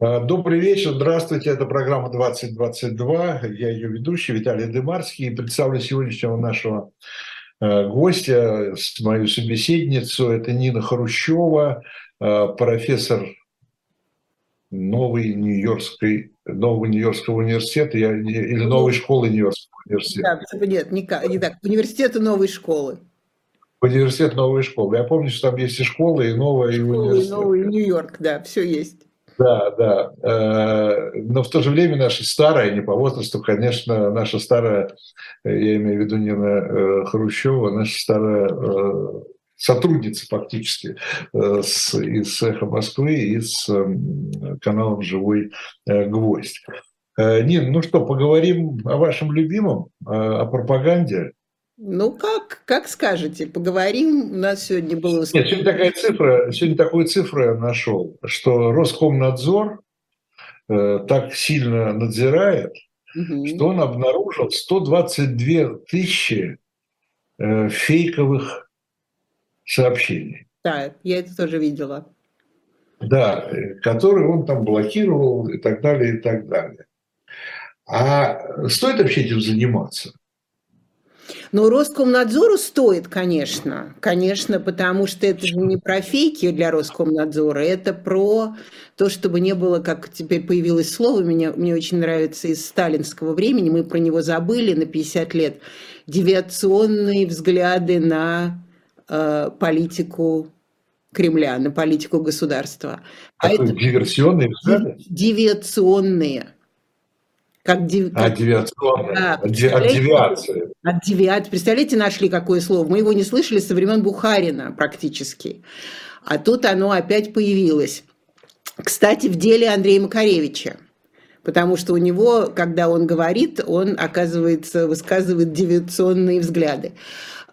Добрый вечер, здравствуйте, это программа 2022, я ее ведущий Виталий Дымарский, и представлю сегодняшнего нашего гостя, мою собеседницу, это Нина Хрущева, профессор Нового Нью-Йоркского университета или Новой школы Нью-Йоркского университета. Нет, не так, университета Новой школы. Университет Новой школы, я помню, что там есть и школа, и Новая, и университет. Новый Нью-Йорк, да, все есть. Да, да. Но в то же время наша старая, не по возрасту, конечно, наша старая, я имею в виду Нина Хрущева, наша старая сотрудница фактически из «Эхо Москвы» и с каналом «Живой гвоздь». Нин, ну что, поговорим о вашем любимом, о пропаганде? Ну, как скажете, поговорим. У нас сегодня было... Нет, сегодня такую цифру я нашел, что Роскомнадзор так сильно надзирает, что он обнаружил 122 тысячи фейковых сообщений. Да, я это тоже видела. Да, которые он там блокировал и так далее, и так далее. А стоит вообще этим заниматься? Но Роскомнадзору стоит, конечно, потому что это же не про фейки для Роскомнадзора, это про то, чтобы не было, как теперь появилось слово, мне очень нравится из сталинского времени, мы про него забыли на 50 лет, девиационные взгляды на политику Кремля, на политику государства. Это диверсионные взгляды? Девиационные. Девиационные. Да, от девиации. Представляете, нашли какое слово? Мы его не слышали со времен Бухарина практически. А тут оно опять появилось. Кстати, в деле Андрея Макаревича. Потому что у него, когда он говорит, он, оказывается, высказывает девиационные взгляды.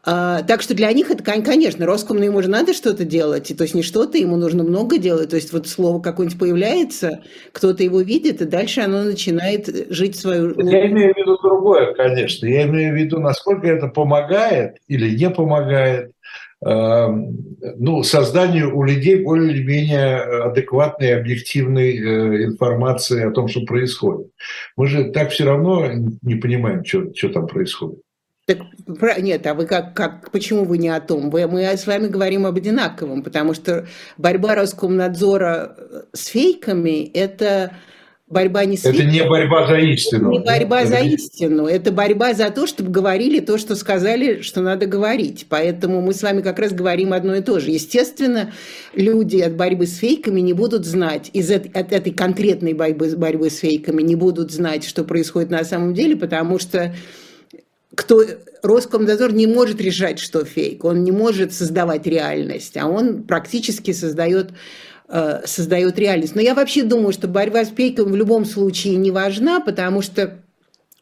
Так что для них это, конечно, Роскому ему же надо что-то делать, и то есть не что-то, ему нужно много делать, то есть вот слово какое-нибудь появляется, кто-то его видит, и дальше оно начинает жить свою... Я имею в виду другое, конечно, я имею в виду, насколько это помогает или не помогает созданию у людей более или менее адекватной, объективной информации о том, что происходит. Мы же так все равно не понимаем, что там происходит. Так, нет, а вы почему вы не о том? Мы с вами говорим об одинаковом, потому что борьба Роскомнадзора с фейками – это борьба не с фейками. Это не борьба за истину. Это не борьба за истину, это борьба за то, чтобы говорили то, что сказали, что надо говорить. Поэтому мы с вами как раз говорим одно и то же. Естественно, люди от борьбы с фейками не будут знать, от этой конкретной борьбы с фейками не будут знать, что происходит на самом деле, потому что Роскомнадзор не может решать, что фейк, он не может создавать реальность, а он практически создает реальность. Но я вообще думаю, что борьба с фейком в любом случае не важна, потому что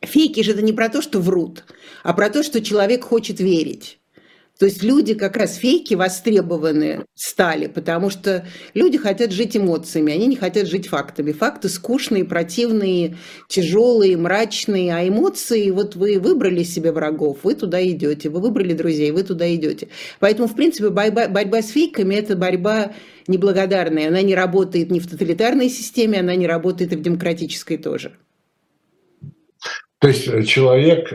фейки же это не про то, что врут, а про то, что человек хочет верить. То есть люди как раз фейки востребованы стали, потому что люди хотят жить эмоциями, они не хотят жить фактами. Факты скучные, противные, тяжелые, мрачные, а эмоции, вот вы выбрали себе врагов, вы туда идете, вы выбрали друзей, вы туда идете. Поэтому, в принципе, борьба с фейками – это борьба неблагодарная, она не работает ни в тоталитарной системе, она не работает и в демократической тоже. То есть человек...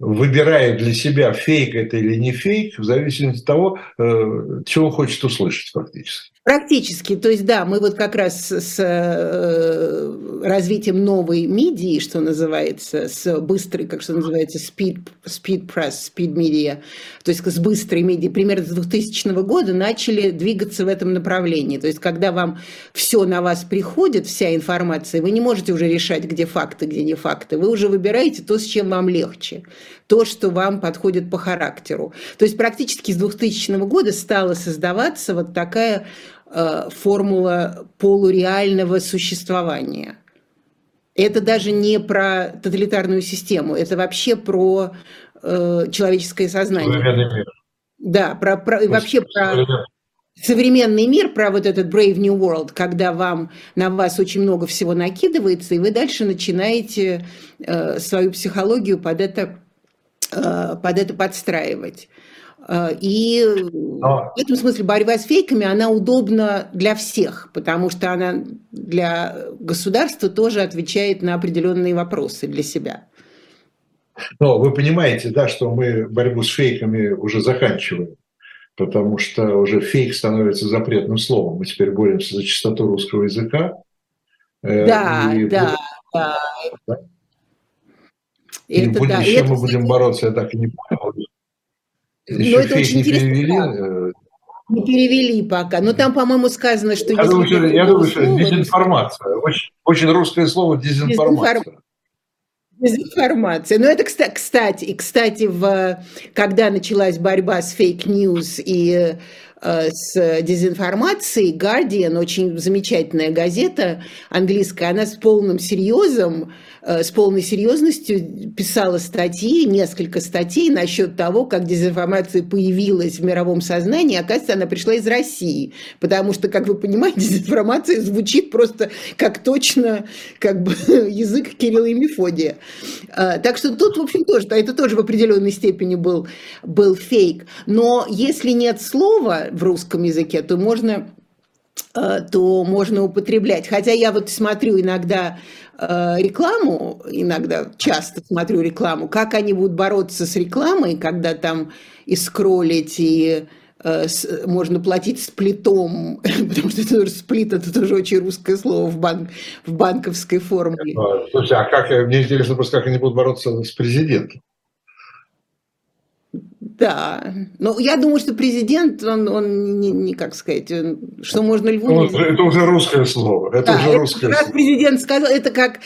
выбирает для себя, фейк это или не фейк, в зависимости от того, чего хочет услышать фактически. Практически. То есть, да, мы вот как раз с развитием новой медии, что называется, с быстрой, как что называется, speed media, то есть с быстрой медиа, примерно с 2000 года начали двигаться в этом направлении. То есть, когда на вас приходит, вся информация, вы не можете уже решать, где факты, где не факты. Вы уже выбираете то, с чем вам легче, то, что вам подходит по характеру. То есть, практически с 2000 года стала создаваться вот такая формула полуреального существования. Это даже не про тоталитарную систему, это вообще про человеческое сознание. Современный мир. Да, про современный мир, про вот этот Brave New World, когда на вас очень много всего накидывается, и вы дальше начинаете свою психологию под это подстраивать. И в этом смысле борьба с фейками, она удобна для всех, потому что она для государства тоже отвечает на определенные вопросы для себя. Но вы понимаете, да, что мы борьбу с фейками уже заканчиваем, потому что уже фейк становится запретным словом. Мы теперь боремся за чистоту русского языка. Да, и да, да. Да. И будем, да. Чем мы будем бороться, я так и не понял. Еще но это очень не интересно. Перевели. Не перевели пока. Но там, по-моему, сказано, что... Я думаю, что дезинформация. Очень русское слово дезинформация. Дезинформация. Но это, кстати, когда началась борьба с фейк-ньюс и с дезинформацией, Guardian, очень замечательная газета английская, она с полной серьезностью писала статьи, несколько статей насчет того, как дезинформация появилась в мировом сознании. Оказывается, она пришла из России, потому что, как вы понимаете, дезинформация звучит просто как точно, как бы язык Кирилла и Мефодия. Так что тут, в общем, тоже, это тоже в определенной степени был фейк. Но если нет слова в русском языке, то можно употреблять. Хотя я вот смотрю иногда рекламу, часто смотрю рекламу, как они будут бороться с рекламой, когда там и скроллить, и можно платить сплитом, потому что это тоже сплит, это тоже очень русское слово в банковской формуле. Слушайте, а мне интересно просто, как они будут бороться с президентом? Да, но я думаю, что президент, что можно льву... Это уже русское слово, Раз президент сказал, это как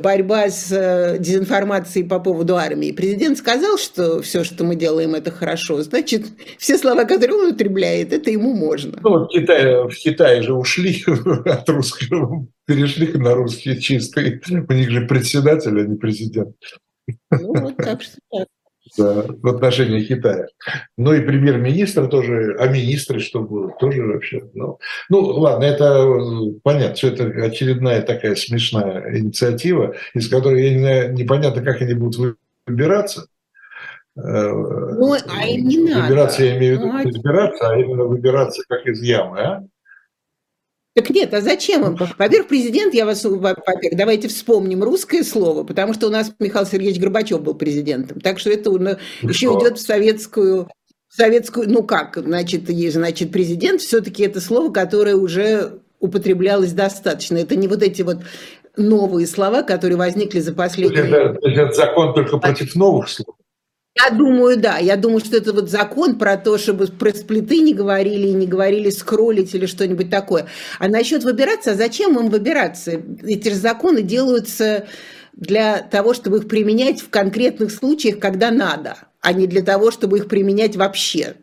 борьба с дезинформацией по поводу армии. Президент сказал, что все, что мы делаем, это хорошо, значит, все слова, которые он употребляет, это ему можно. В Китае же ушли от русского, перешли на русские чистые, у них же председатель, а не президент. В отношении Китая. Ну и премьер-министр тоже, а министры что будут, тоже вообще. Ну ладно, это понятно, что это очередная такая смешная инициатива, из которой непонятно, как они будут выбираться. А им не надо. Выбираться, я имею в виду, выбираться как из ямы, а? Так нет, а зачем им? Во-первых, президент, давайте вспомним русское слово, потому что у нас Михаил Сергеевич Горбачев был президентом, так что это еще идет в советскую, значит, президент все-таки это слово, которое уже употреблялось достаточно. Это не вот эти вот новые слова, которые возникли за последние... Это закон только против новых слов. Я думаю, что это вот закон про то, чтобы про сплиты не говорили, и не говорили скроллить или что-нибудь такое. А насчет выбираться, а зачем им выбираться? Эти же законы делаются для того, чтобы их применять в конкретных случаях, когда надо, а не для того, чтобы их применять вообще.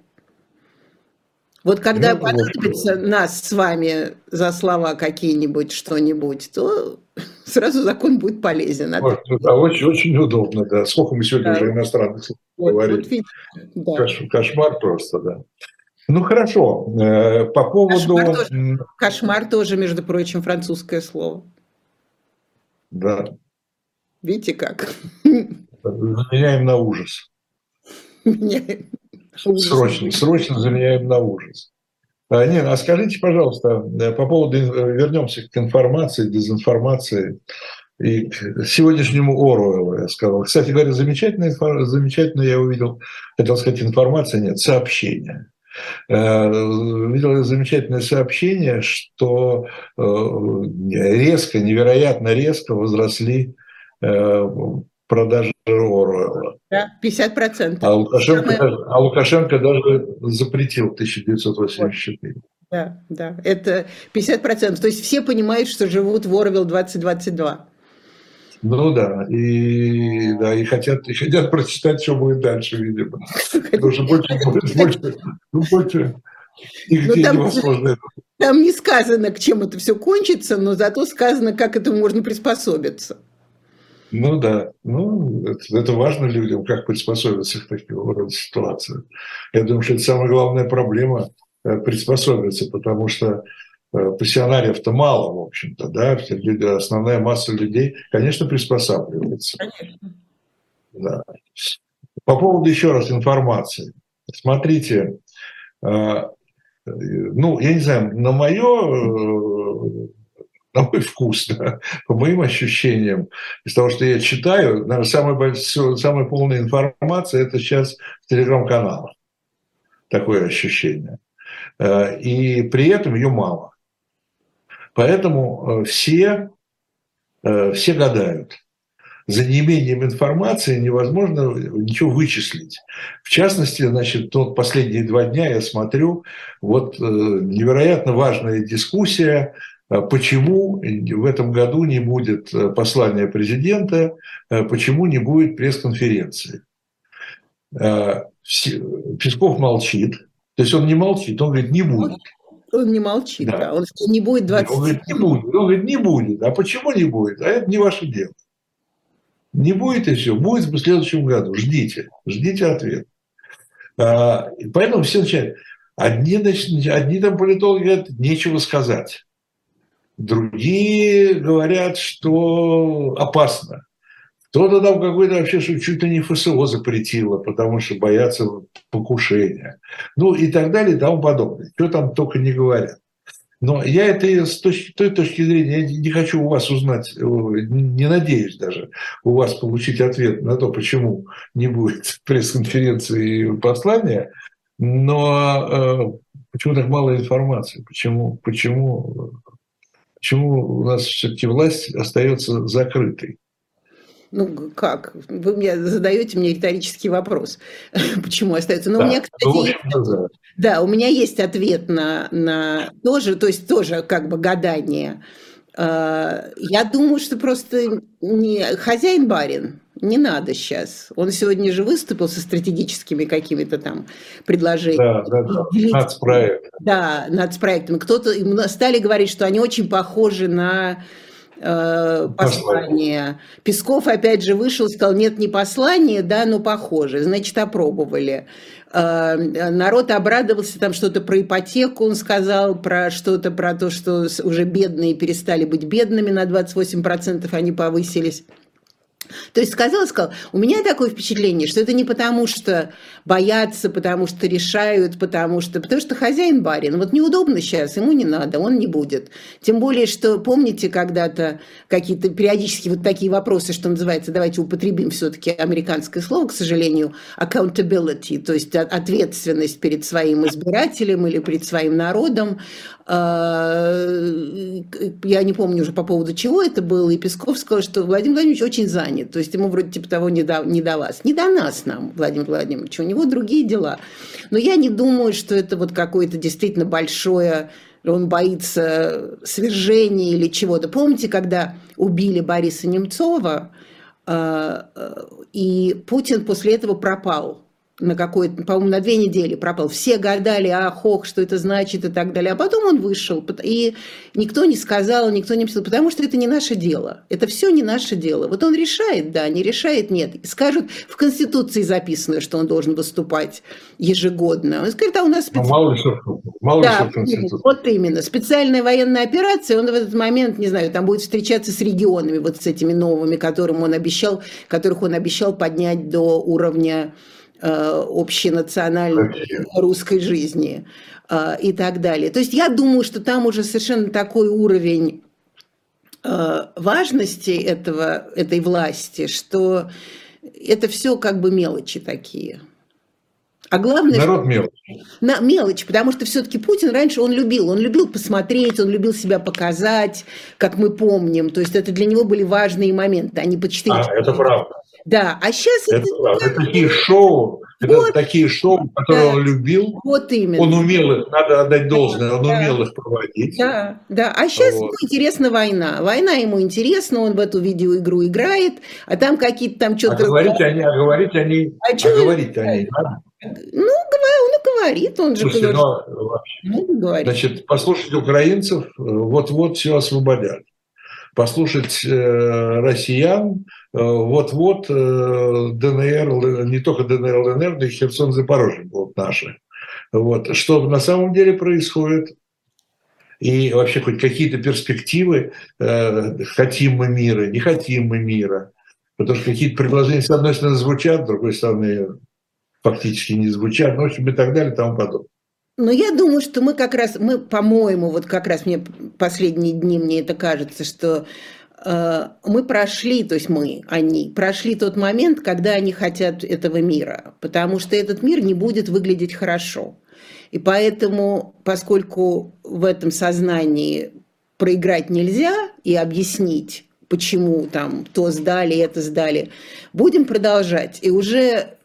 Вот когда понадобится нас с вами за слова какие-нибудь, что-нибудь, то сразу закон будет полезен. Да, очень, очень удобно, да. Сколько мы сегодня уже иностранных слов говорили. Вот, да. Кошмар просто, да. Ну, хорошо. По поводу... Кошмар тоже, между прочим, французское слово. Да. Видите как? Заменяем на ужас. Срочно заменяем на ужас. А скажите, пожалуйста, по поводу, вернемся к информации, дезинформации и к сегодняшнему Оруэллу, я сказал. Кстати говоря, замечательно я увидел, хотел сказать, сообщение. Видел я замечательное сообщение, что невероятно резко возросли продажи Оруэлла. 50%. А Лукашенко даже запретил 1984. Да, это 50%. То есть все понимают, что живут в Орвелл 2022. Ну да, и хотят прочитать, что будет дальше, видимо. Потому что больше. Там не сказано, к чем это все кончится, но зато сказано, как этому можно приспособиться. Ну да, это важно людям, как приспособиться к такого рода ситуации. Я думаю, что это самая главная проблема – приспособиться, потому что пассионариев-то мало, в общем-то, да, основная масса людей, конечно, приспосабливается. Конечно. Да. По поводу еще раз информации. Смотрите, я не знаю, на мой вкус, да, по моим ощущениям, из того, что я читаю, наверное, самая полная информация — это сейчас в телеграм-каналах. Такое ощущение. И при этом ее мало. Поэтому все гадают. За неимением информации невозможно ничего вычислить. В частности, последние 2 дня я смотрю, невероятно важная дискуссия, почему в этом году не будет послания президента, почему не будет пресс-конференции. Песков молчит. То есть он не молчит, он говорит, не будет. Он не молчит, да. Он не будет 20. Он говорит, не будет. Он говорит, не будет. А почему не будет? А это не ваше дело. Не будет, и все. Будет в следующем году. Ждите ответ. Поэтому все начинают. Одни там политологи говорят, нечего сказать. Другие говорят, что опасно. Кто-то там какой-то вообще, что чуть ли не ФСО запретило, потому что боятся покушения. И так далее, и тому подобное. Что там только не говорят. Но я это с той точки зрения, я не хочу у вас узнать, не надеюсь даже у вас получить ответ на то, почему не будет пресс-конференции и послания, но почему так мало информации, почему у нас все-таки власть остается закрытой. Как? Вы задаете мне риторический вопрос, почему остается. Но да, у меня, кстати, у меня есть ответ на тоже гадание. Я думаю, что просто не хозяин-барин, не надо сейчас. Он сегодня же выступил со стратегическими какими-то там предложениями. Да, нацпроектом. Да, нацпроектом. Кто-то стали говорить, что они очень похожи на послание. Песков опять же вышел и сказал, нет, не послание, да, но похоже, значит, опробовали. Народ обрадовался, там что-то про ипотеку он сказал, про то, что уже бедные перестали быть бедными, на 28% они повысились. То есть сказал, у меня такое впечатление, что это не потому, что боятся, потому что решают, потому что хозяин-барин. Неудобно сейчас, ему не надо, он не будет. Тем более, что помните когда-то какие-то периодически такие вопросы, что называется, давайте употребим все-таки американское слово, к сожалению, accountability, то есть ответственность перед своим избирателем или перед своим народом. Я не помню уже по поводу чего это было, и Песков сказал, что Владимир Владимирович очень занят. То есть ему вроде типа того не до вас. Не до нас нам, Владимир Владимирович, у него другие дела. Но я не думаю, что это какое-то действительно большое, он боится свержения или чего-то. Помните, когда убили Бориса Немцова, и Путин после этого пропал? По-моему, на 2 недели пропал. Все гадали, что это значит и так далее. А потом он вышел, и никто не сказал, никто не писал, потому что это не наше дело. Это все не наше дело. Он решает, да, не решает, нет. Скажут, в Конституции записано, что он должен выступать ежегодно. Он скажет, у нас мало ли что в Конституции. Вот именно. Специальная военная операция, он в этот момент, не знаю, там будет встречаться с регионами, с этими новыми, которых он обещал поднять до уровня общенациональной русской жизни и так далее. То есть я думаю, что там уже совершенно такой уровень важности этой власти, что это все мелочи такие. А главное, народ мелочь, потому что все-таки Путин раньше он любил посмотреть, он любил себя показать, как мы помним. То есть это для него были важные моменты, а не по 4 часа. Это правда. Да, а сейчас это такие шоу, которые он любил. Вот именно. Он умел их, надо отдать должное, умел их проводить. Да. А сейчас ему интересна война. Война ему интересна, он в эту видеоигру играет, а там какие-то там что-то. А говорить они. Он говорит. Говорит. Послушать украинцев, вот-вот все освободят. Послушать россиян, вот-вот ДНР, не только ДНР, ЛНР, но и Херсон-Запорожье будут наши. Что на самом деле происходит? И вообще хоть какие-то перспективы, хотим мы мира, не хотим мы мира. Потому что какие-то предложения, с одной стороны, звучат, с другой стороны, фактически не звучат, ну, в общем, и так далее, и тому подобное. Но я думаю, что мы, по-моему, вот как раз мне последние дни, мне это кажется, что мы прошли, то есть они прошли тот момент, когда они хотят этого мира, потому что этот мир не будет выглядеть хорошо. И поэтому, поскольку в этом сознании проиграть нельзя и объяснить, почему там то сдали, это сдали, будем продолжать. И уже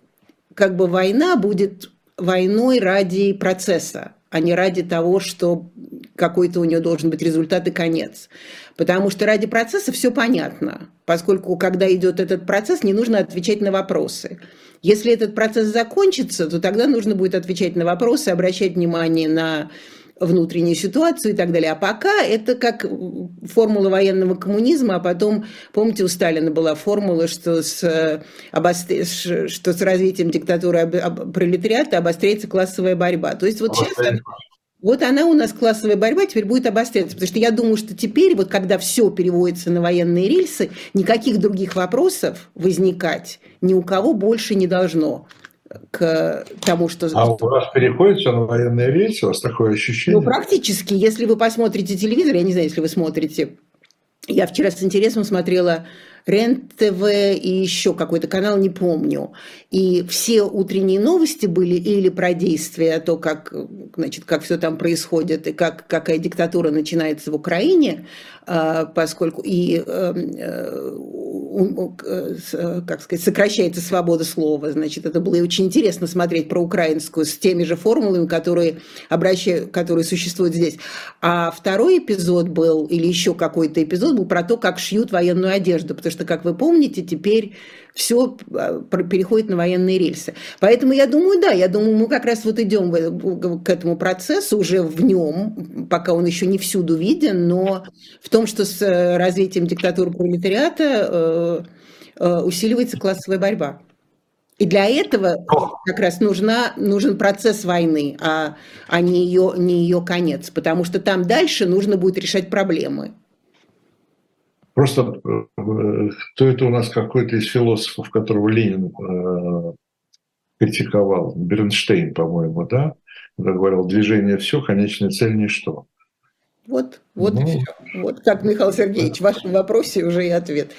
как бы война будет войной ради процесса, а не ради того, что какой-то у нее должен быть результат и конец. Потому что ради процесса все понятно, поскольку, когда идет этот процесс, не нужно отвечать на вопросы. Если этот процесс закончится, то тогда нужно будет отвечать на вопросы, обращать внимание на внутреннюю ситуацию и так далее. А пока это как формула военного коммунизма, а потом, помните, у Сталина была формула, что с развитием диктатуры пролетариата обостряется классовая борьба. То есть вот сейчас... Вот она у нас, классовая борьба, теперь будет обостряться. Потому что я думаю, что теперь, вот когда все переводится на военные рельсы, никаких других вопросов возникать ни у кого больше не должно к тому, что... А у вас переходит все на военные рельсы? У вас такое ощущение? Ну, практически. Если вы посмотрите телевизор, я не знаю, если вы смотрите... Я вчера с интересом смотрела РЕН-ТВ и еще какой-то канал, не помню. И все утренние новости были или про действия, то, как все там происходит, и какая диктатура начинается в Украине, поскольку сокращается свобода слова. Значит, это было очень интересно смотреть про украинскую с теми же формулами, которые существуют здесь. А второй эпизод был, или еще какой-то эпизод был про то, как шьют военную одежду, потому что, как вы помните, теперь все переходит на военные рельсы. Поэтому я думаю, мы как раз вот идем к этому процессу уже в нем, пока он еще не всюду виден, но в том, что с развитием диктатуры пролетариата усиливается классовая борьба. И для этого как раз нужен процесс войны, а не ее конец, потому что там дальше нужно будет решать проблемы. Просто кто это у нас какой-то из философов, которого Ленин критиковал, Бернштейн, по-моему, да? Он говорил, движение все, конечная цель ничто. Вот ну, и все. Вот как, Михаил Сергеевич, в вашем вопросе уже и ответ.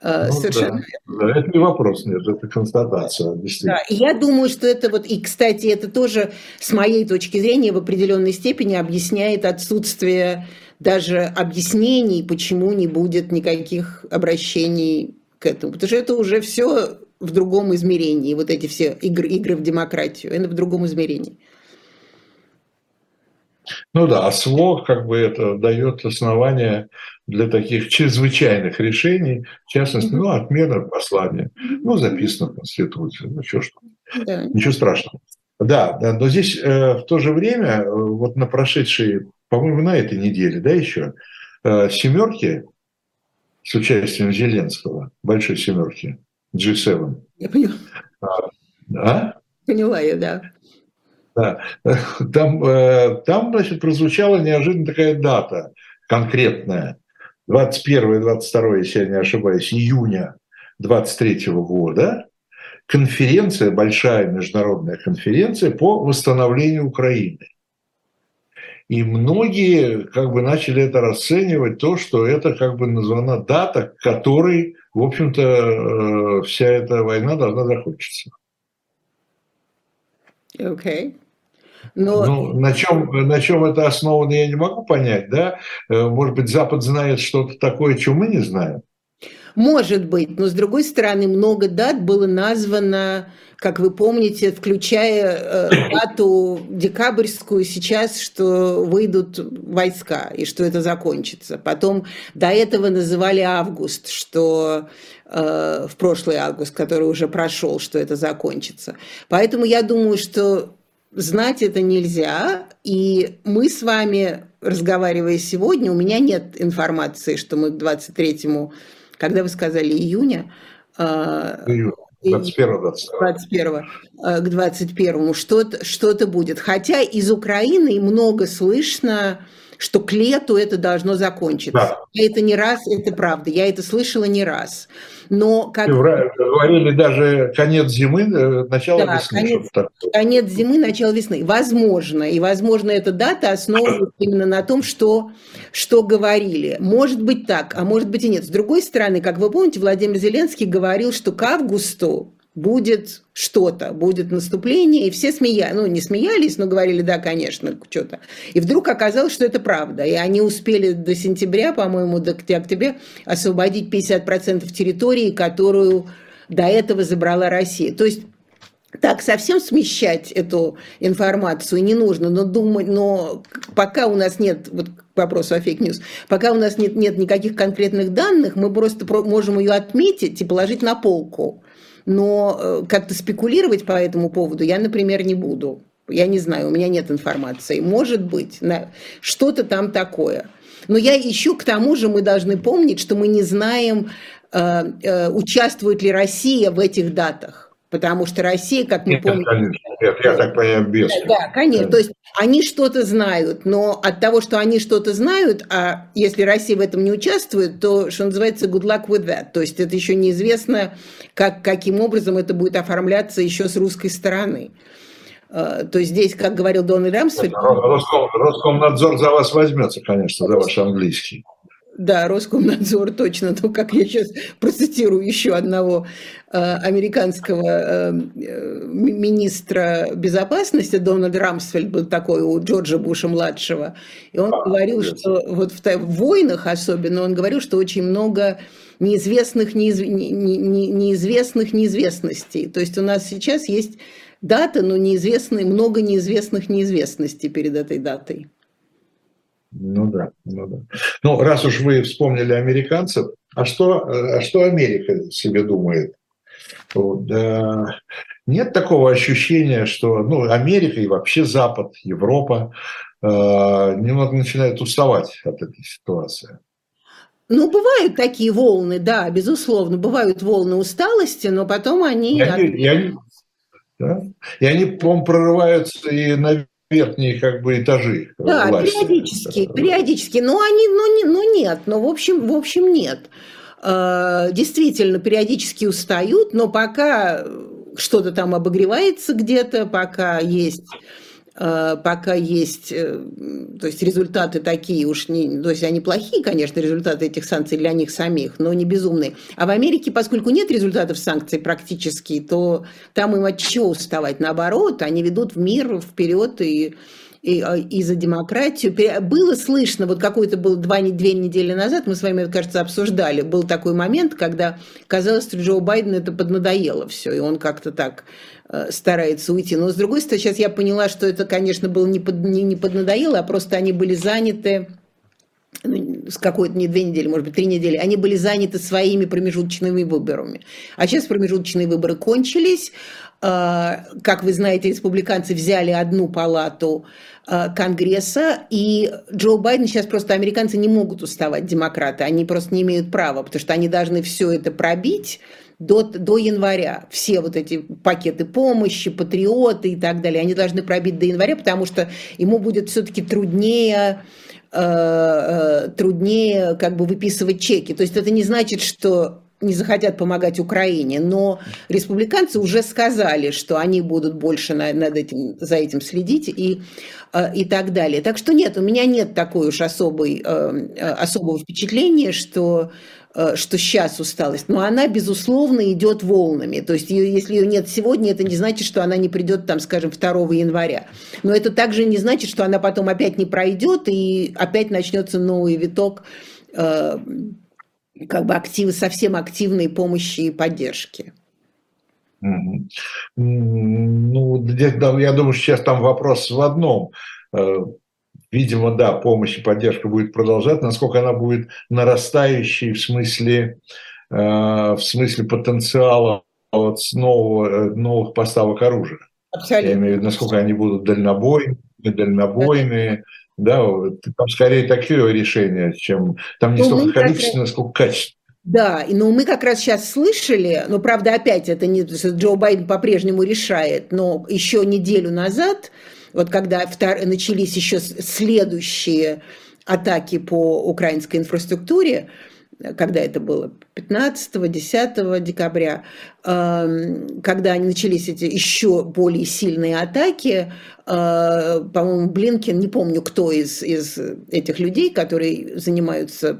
Совершенно верно. Да, это не вопрос, нет, это констатация. Да, и я думаю, что это вот, и, кстати, это тоже, с моей точки зрения, в определенной степени объясняет отсутствие даже объяснений, почему не будет никаких обращений к этому. Потому что это уже все в другом измерении, вот эти все игры в демократию, это в другом измерении. Ну да, а СВО как бы это дает основание для таких чрезвычайных решений, в частности, ну, отмена послания, ну, записано в Конституции, ну, что ж, да. Ничего страшного. Да, но здесь в то же время, вот на прошедшие, по-моему, на этой неделе, да, еще, семерки с участием Зеленского, большой семерки, G7. Я поняла. Поняла я, да. Да. Там, значит, прозвучала неожиданно такая дата конкретная, 21-22, если я не ошибаюсь, июня 2023 года, конференция, большая международная конференция по восстановлению Украины. И многие как бы начали это расценивать, то, что это как бы названа дата, к которой, в общем-то, вся эта война должна закончиться. Okay. Ну, на чем это основано, я не могу понять, да? Может быть, Запад знает что-то такое, чего мы не знаем? Может быть, но с другой стороны, много дат было названо, как вы помните, включая дату декабрьскую сейчас, что выйдут войска и что это закончится. Потом до этого называли август, что в прошлый август, который уже прошел, что это закончится. Поэтому я думаю, что знать это нельзя, и мы с вами, разговаривая сегодня, у меня нет информации, что мы к 23-му, когда вы сказали, июня, 21 к 21 что-то будет. Хотя из Украины много слышно, что к лету это должно закончиться. Да. Это не раз, это правда. Я это слышала не раз. Но как... Говорили даже конец зимы, начало весны. Конец зимы, начало весны. Возможно. И, возможно, эта дата основывается именно на том, что говорили. Может быть так, а может быть и нет. С другой стороны, как вы помните, Владимир Зеленский говорил, что к августу будет что-то, будет наступление, и все смеялись, ну, не смеялись, но говорили, да, конечно, что-то. И вдруг оказалось, что это правда, и они успели до сентября, по-моему, до октября освободить 50% территории, которую до этого забрала Россия. То есть так совсем смещать эту информацию не нужно, но думать, но пока у нас нет, вот к вопросу о фейк-ньюс, пока у нас нет никаких конкретных данных, мы просто можем ее отметить и положить на полку. Но как-то спекулировать по этому поводу я, например, не буду. Я не знаю, у меня нет информации. Может быть, что-то там такое. Но я еще к тому же мы должны помнить, что мы не знаем, участвует ли Россия в этих датах. Потому что Россия, как мы помним... Нет, я так понимаю, без. Да, конечно. То есть они что-то знают, но от того, что они что-то знают, а если Россия в этом не участвует, то, что называется, good luck with that. То есть это еще неизвестно, каким образом это будет оформляться еще с русской стороны. То есть здесь, как говорил Дональд Рамсфельд... Роскомнадзор за вас возьмется, конечно, за ваш английский. Да, Роскомнадзор точно, то, как я сейчас процитирую еще одного американского министра безопасности, Дональд Рамсфельд был такой у Джорджа Буша-младшего, и он говорил, что вот в войнах особенно, он говорил, что очень много неизвестных неизвестностей. То есть у нас сейчас есть дата, но неизвестные, много неизвестных неизвестностей перед этой датой. Ну да. Ну, раз уж вы вспомнили американцев, а что Америка себе думает? Вот, нет такого ощущения, что Америка и вообще Запад, Европа немного начинают уставать от этой ситуации. Ну, бывают такие волны, да, безусловно, бывают волны усталости, но потом они... И они, по-моему, прорываются и на верхние этажи. Да, власти. Периодически. В общем, нет. Действительно, периодически устают, но пока что-то там обогревается где-то, пока есть, то есть результаты такие уж не, то есть они плохие, конечно, результаты этих санкций для них самих, но не безумные. А в Америке, поскольку нет результатов санкций практически, то там им от чего уставать? Наоборот, они ведут мир вперед и за демократию. Было слышно, вот какой-то был 2-2 недели назад, мы с вами, кажется, обсуждали, был такой момент, когда казалось, что Джо Байдену это поднадоело все, и он как-то так старается уйти. Но с другой стороны, сейчас я поняла, что это, конечно, было не поднадоело, а просто они были заняты, с какой-то не 2 недели, может быть, 3 недели, они были заняты своими промежуточными выборами. А сейчас промежуточные выборы кончились. Как вы знаете, республиканцы взяли одну палату Конгресса, и Джо Байден сейчас просто, американцы не могут уставать, демократы, они просто не имеют права, потому что они должны все это пробить до января. Все вот эти пакеты помощи, патриоты и так далее, они должны пробить до января, потому что ему будет все-таки труднее выписывать чеки. То есть это не значит, что не захотят помогать Украине, но республиканцы уже сказали, что они будут больше за этим следить и так далее. Так что нет, у меня нет такой уж особого впечатления, что сейчас усталость. Но она, безусловно, идет волнами. То есть если ее нет сегодня, это не значит, что она не придет, там, скажем, 2 января. Но это также не значит, что она потом опять не пройдет и опять начнется новый виток совсем активной помощи и поддержки. Ну, я думаю, что сейчас там вопрос в одном. Видимо, да, помощь и поддержка будет продолжаться. Насколько она будет нарастающей в смысле потенциала от новых поставок оружия? Абсолютно. Я имею в виду, насколько они будут дальнобойные. Да, там скорее такие решения, чем там не столько количественно, сколько качественно. Да, но мы как раз сейчас слышали, но правда опять это не Джо Байден по-прежнему решает, но еще неделю назад, вот когда начались еще следующие атаки по украинской инфраструктуре, когда это было 15-10 декабря, когда начались эти еще более сильные атаки, по-моему, Блинкен, не помню, кто из этих людей, которые занимаются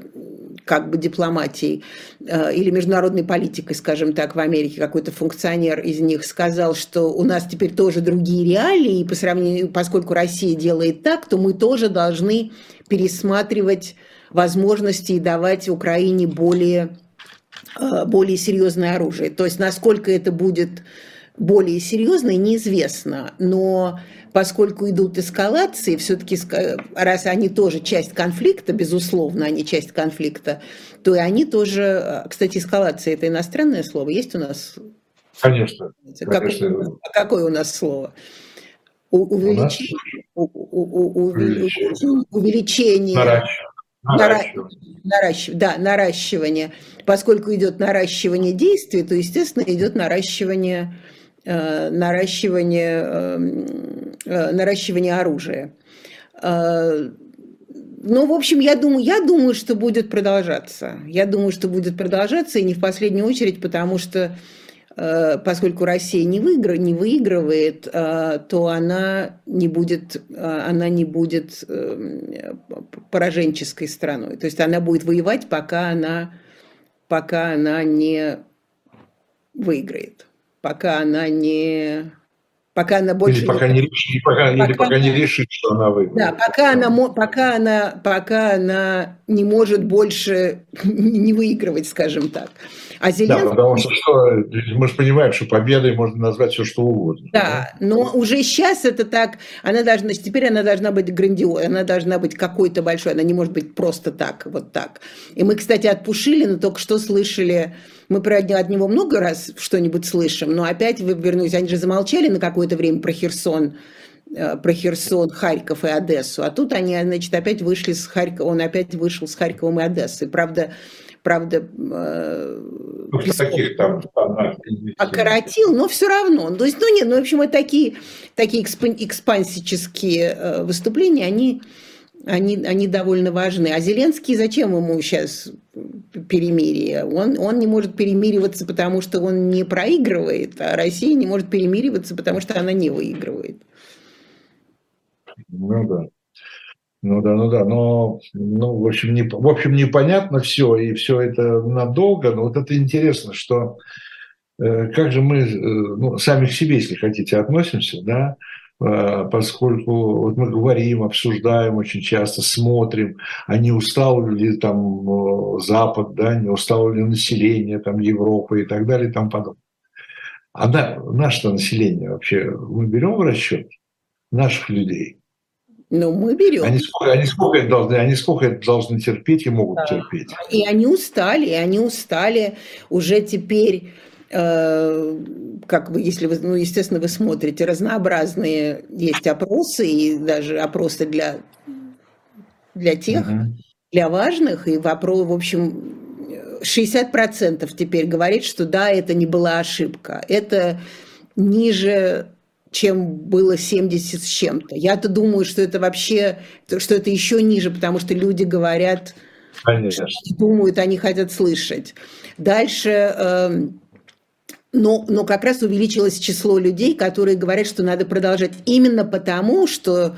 как бы дипломатией или международной политикой, скажем так, в Америке, какой-то функционер из них сказал, что у нас теперь тоже другие реалии, и по сравнению, поскольку Россия делает так, то мы тоже должны пересматривать возможности и давать Украине более серьезное оружие. То есть насколько это будет более серьезное, неизвестно. Но поскольку идут эскалации, все-таки раз они тоже часть конфликта, безусловно, они часть конфликта, то и они тоже... Кстати, эскалация – это иностранное слово. Есть у нас? Конечно. Какое у нас слово? Увеличение. Увеличение. Наращивание. Поскольку идет наращивание действий, то, естественно, идет наращивание оружия. Ну, в общем, я думаю, что будет продолжаться. И не в последнюю очередь, потому что поскольку Россия не выигрывает, то она не будет пораженческой страной. То есть она будет воевать, пока она не выиграет, пока она не решит, что она выиграет. Да, пока она не может больше не выигрывать, скажем так. А Зеленский... Да, потому что мы же понимаем, что победой можно назвать все, что угодно. Да, но уже сейчас это так. Теперь она должна быть грандиозной, она должна быть какой-то большой, она не может быть просто так, вот так. И мы, кстати, от Пушилина только что слышали, мы от него много раз что-нибудь слышим, но опять вернусь, они же замолчали на какое-то время про Херсон, Харьков и Одессу, а тут они, значит, опять вышли с Харькова, он опять вышел с Харьковом и Одессой, правда, окоротил, но все равно. То есть, в общем, это такие экспансические выступления, они довольно важны. А Зеленский, зачем ему сейчас перемирие? Он не может перемириваться, потому что он не проигрывает, а Россия не может перемириваться, потому что она не выигрывает. Ну да. Но в общем, непонятно все, и все это надолго. Но вот это интересно, что как же мы сами к себе, если хотите, относимся, да, поскольку вот мы говорим, обсуждаем очень часто, смотрим, а не устал ли там Запад, да, не устало ли население там Европы и так далее и тому подобное. А наше-то население вообще мы берем в расчет наших людей. Ну, мы берем. Они сколько это должны терпеть и могут терпеть. И они устали. Уже теперь, естественно, вы смотрите, разнообразные есть опросы, и даже опросы для тех, для важных, и вопрос, в общем, 60% теперь говорит, что да, это не была ошибка, это ниже... чем было 70 с чем-то. Я-то думаю, что это еще ниже, потому что люди говорят, что они думают, они хотят слышать. Дальше, но как раз увеличилось число людей, которые говорят, что надо продолжать. Именно потому, что,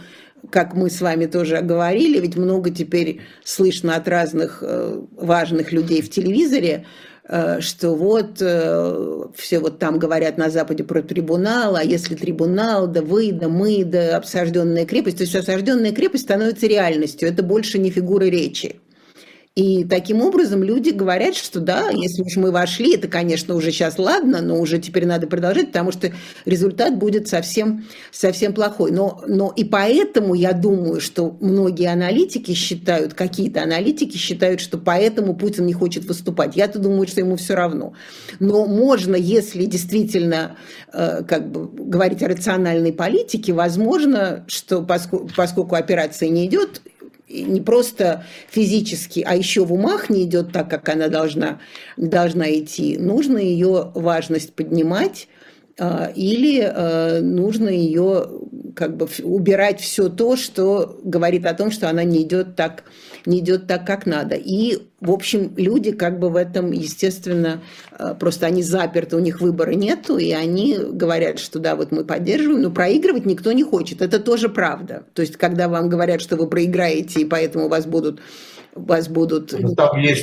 как мы с вами тоже говорили, ведь много теперь слышно от разных важных людей в телевизоре, что вот все вот там говорят на Западе про трибунал, а если трибунал, да вы, да мы, да осажденная крепость, то есть осажденная крепость становится реальностью, это больше не фигура речи. И таким образом люди говорят, что да, если уж мы вошли, это, конечно, уже сейчас ладно, но уже теперь надо продолжать, потому что результат будет совсем, совсем плохой. Но и поэтому я думаю, что многие какие-то аналитики считают, что поэтому Путин не хочет выступать. Я-то думаю, что ему все равно. Но можно, если действительно говорить о рациональной политике, возможно, что поскольку операция не идет, не просто физически, а еще в умах не идет так, как она должна идти. Нужно ее важность поднимать, или нужно ее как бы убирать все то, что говорит о том, что она не идет так, как надо. И, в общем, люди как бы в этом, естественно, просто они заперты, у них выбора нету, и они говорят, что да, вот мы поддерживаем, но проигрывать никто не хочет. Это тоже правда. То есть, когда вам говорят, что вы проиграете, и поэтому вас будут... Ну, там, мне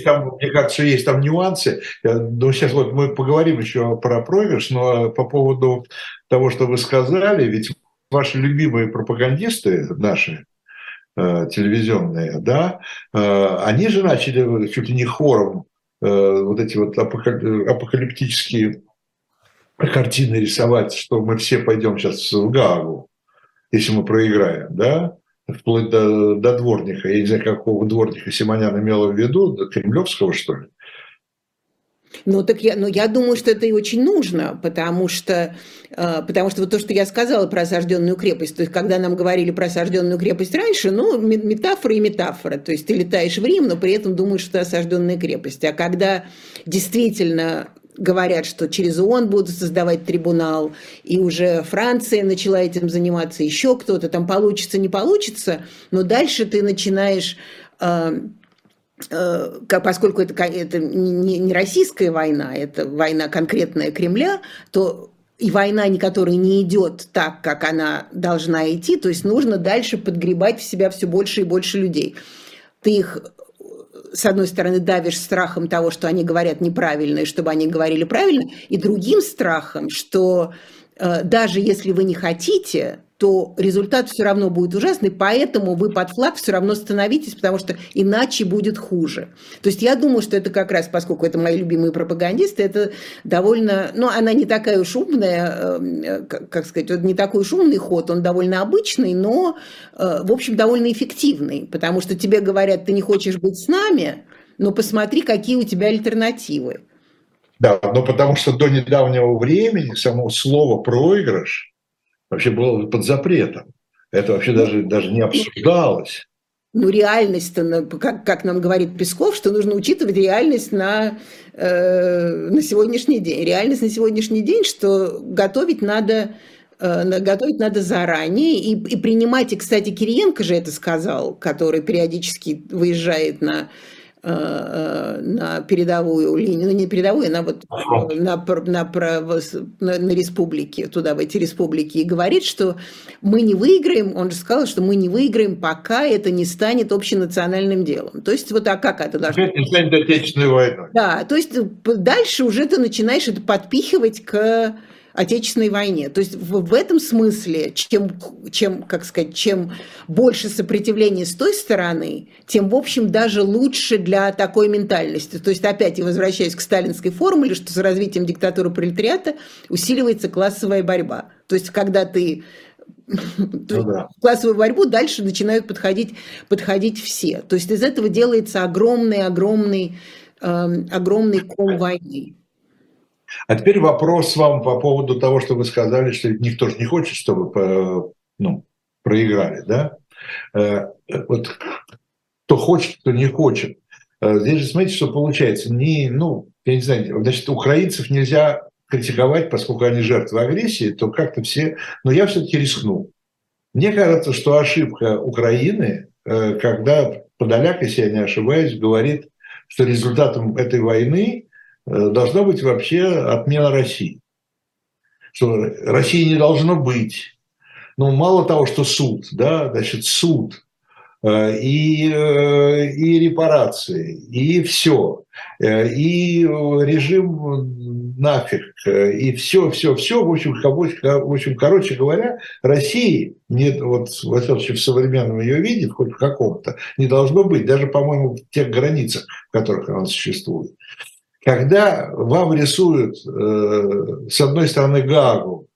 кажется, есть там нюансы. Но сейчас вот мы поговорим еще про проигрыш, но по поводу того, что вы сказали, ведь ваши любимые пропагандисты наши, телевизионные, да, они же начали чуть ли не хором вот эти вот апокалиптические картины рисовать, что мы все пойдем сейчас в Гаагу, если мы проиграем, да, вплоть до дворника. Я не знаю, какого дворника Симонян имела в виду, до кремлевского, что ли? Ну, я думаю, что это и очень нужно, потому что вот то, что я сказала про осажденную крепость, то есть, когда нам говорили про осажденную крепость раньше, ну, метафора и метафора, то есть, ты летаешь в Рим, но при этом думаешь, что ты осажденная крепость, а когда действительно... Говорят, что через ООН будут создавать трибунал, и уже Франция начала этим заниматься, еще кто-то там получится, не получится, но дальше ты начинаешь, поскольку это не российская война, это война конкретная Кремля, то и война, которая не идет так, как она должна идти, то есть нужно дальше подгребать в себя все больше и больше людей. Ты их... С одной стороны, давишь страхом того, что они говорят неправильно, и чтобы они говорили правильно, и другим страхом, что даже если вы не хотите, то результат все равно будет ужасный, поэтому вы под флаг все равно становитесь, потому что иначе будет хуже. То есть я думаю, что это как раз, поскольку это мои любимые пропагандисты, это довольно... Ну, она не такая уж умная, как сказать, вот не такой уж умный ход, он довольно обычный, но, в общем, довольно эффективный, потому что тебе говорят, ты не хочешь быть с нами, но посмотри, какие у тебя альтернативы. Да, но потому что до недавнего времени само слово «проигрыш» вообще было под запретом. Это вообще даже не обсуждалось. Ну, реальность-то, как нам говорит Песков, что нужно учитывать реальность на сегодняшний день. Реальность на сегодняшний день, что готовить надо заранее. И принимать, и, кстати, Кириенко же это сказал, который периодически выезжает на передовую линию, ну не передовую, на республики, туда в эти республики, и говорит, что мы не выиграем, он же сказал, что мы не выиграем, пока это не станет общенациональным делом. То есть вот как это должно быть? Не станет отечественной войной. Да, то есть дальше уже ты начинаешь это подпихивать к Отечественной войне. То есть в этом смысле, чем больше сопротивления с той стороны, тем, в общем, даже лучше для такой ментальности. То есть опять я возвращаюсь к сталинской формуле, что с развитием диктатуры пролетариата усиливается классовая борьба. То есть когда ты в классовую борьбу, дальше начинают подходить все. То есть из этого делается огромный ком войны. А теперь вопрос вам по поводу того, что вы сказали, что никто же не хочет, чтобы проиграли, да? Вот кто хочет, кто не хочет. Здесь же смотрите, что получается. Я не знаю, значит, украинцев нельзя критиковать, поскольку они жертвы агрессии, то как-то все... Но я все-таки рискну. Мне кажется, что ошибка Украины, когда Подоляк, если я не ошибаюсь, говорит, что результатом этой войны должна быть вообще отмена России. Что России не должно быть. Но мало того, что суд, да, значит, суд, и репарации, и все, и режим нафиг, и все. В общем, короче говоря, России нет, вот в современном ее виде, хоть в каком-то, не должно быть, даже, по-моему, в тех границах, в которых она существует. Когда вам рисуют, с одной стороны, Гаагу,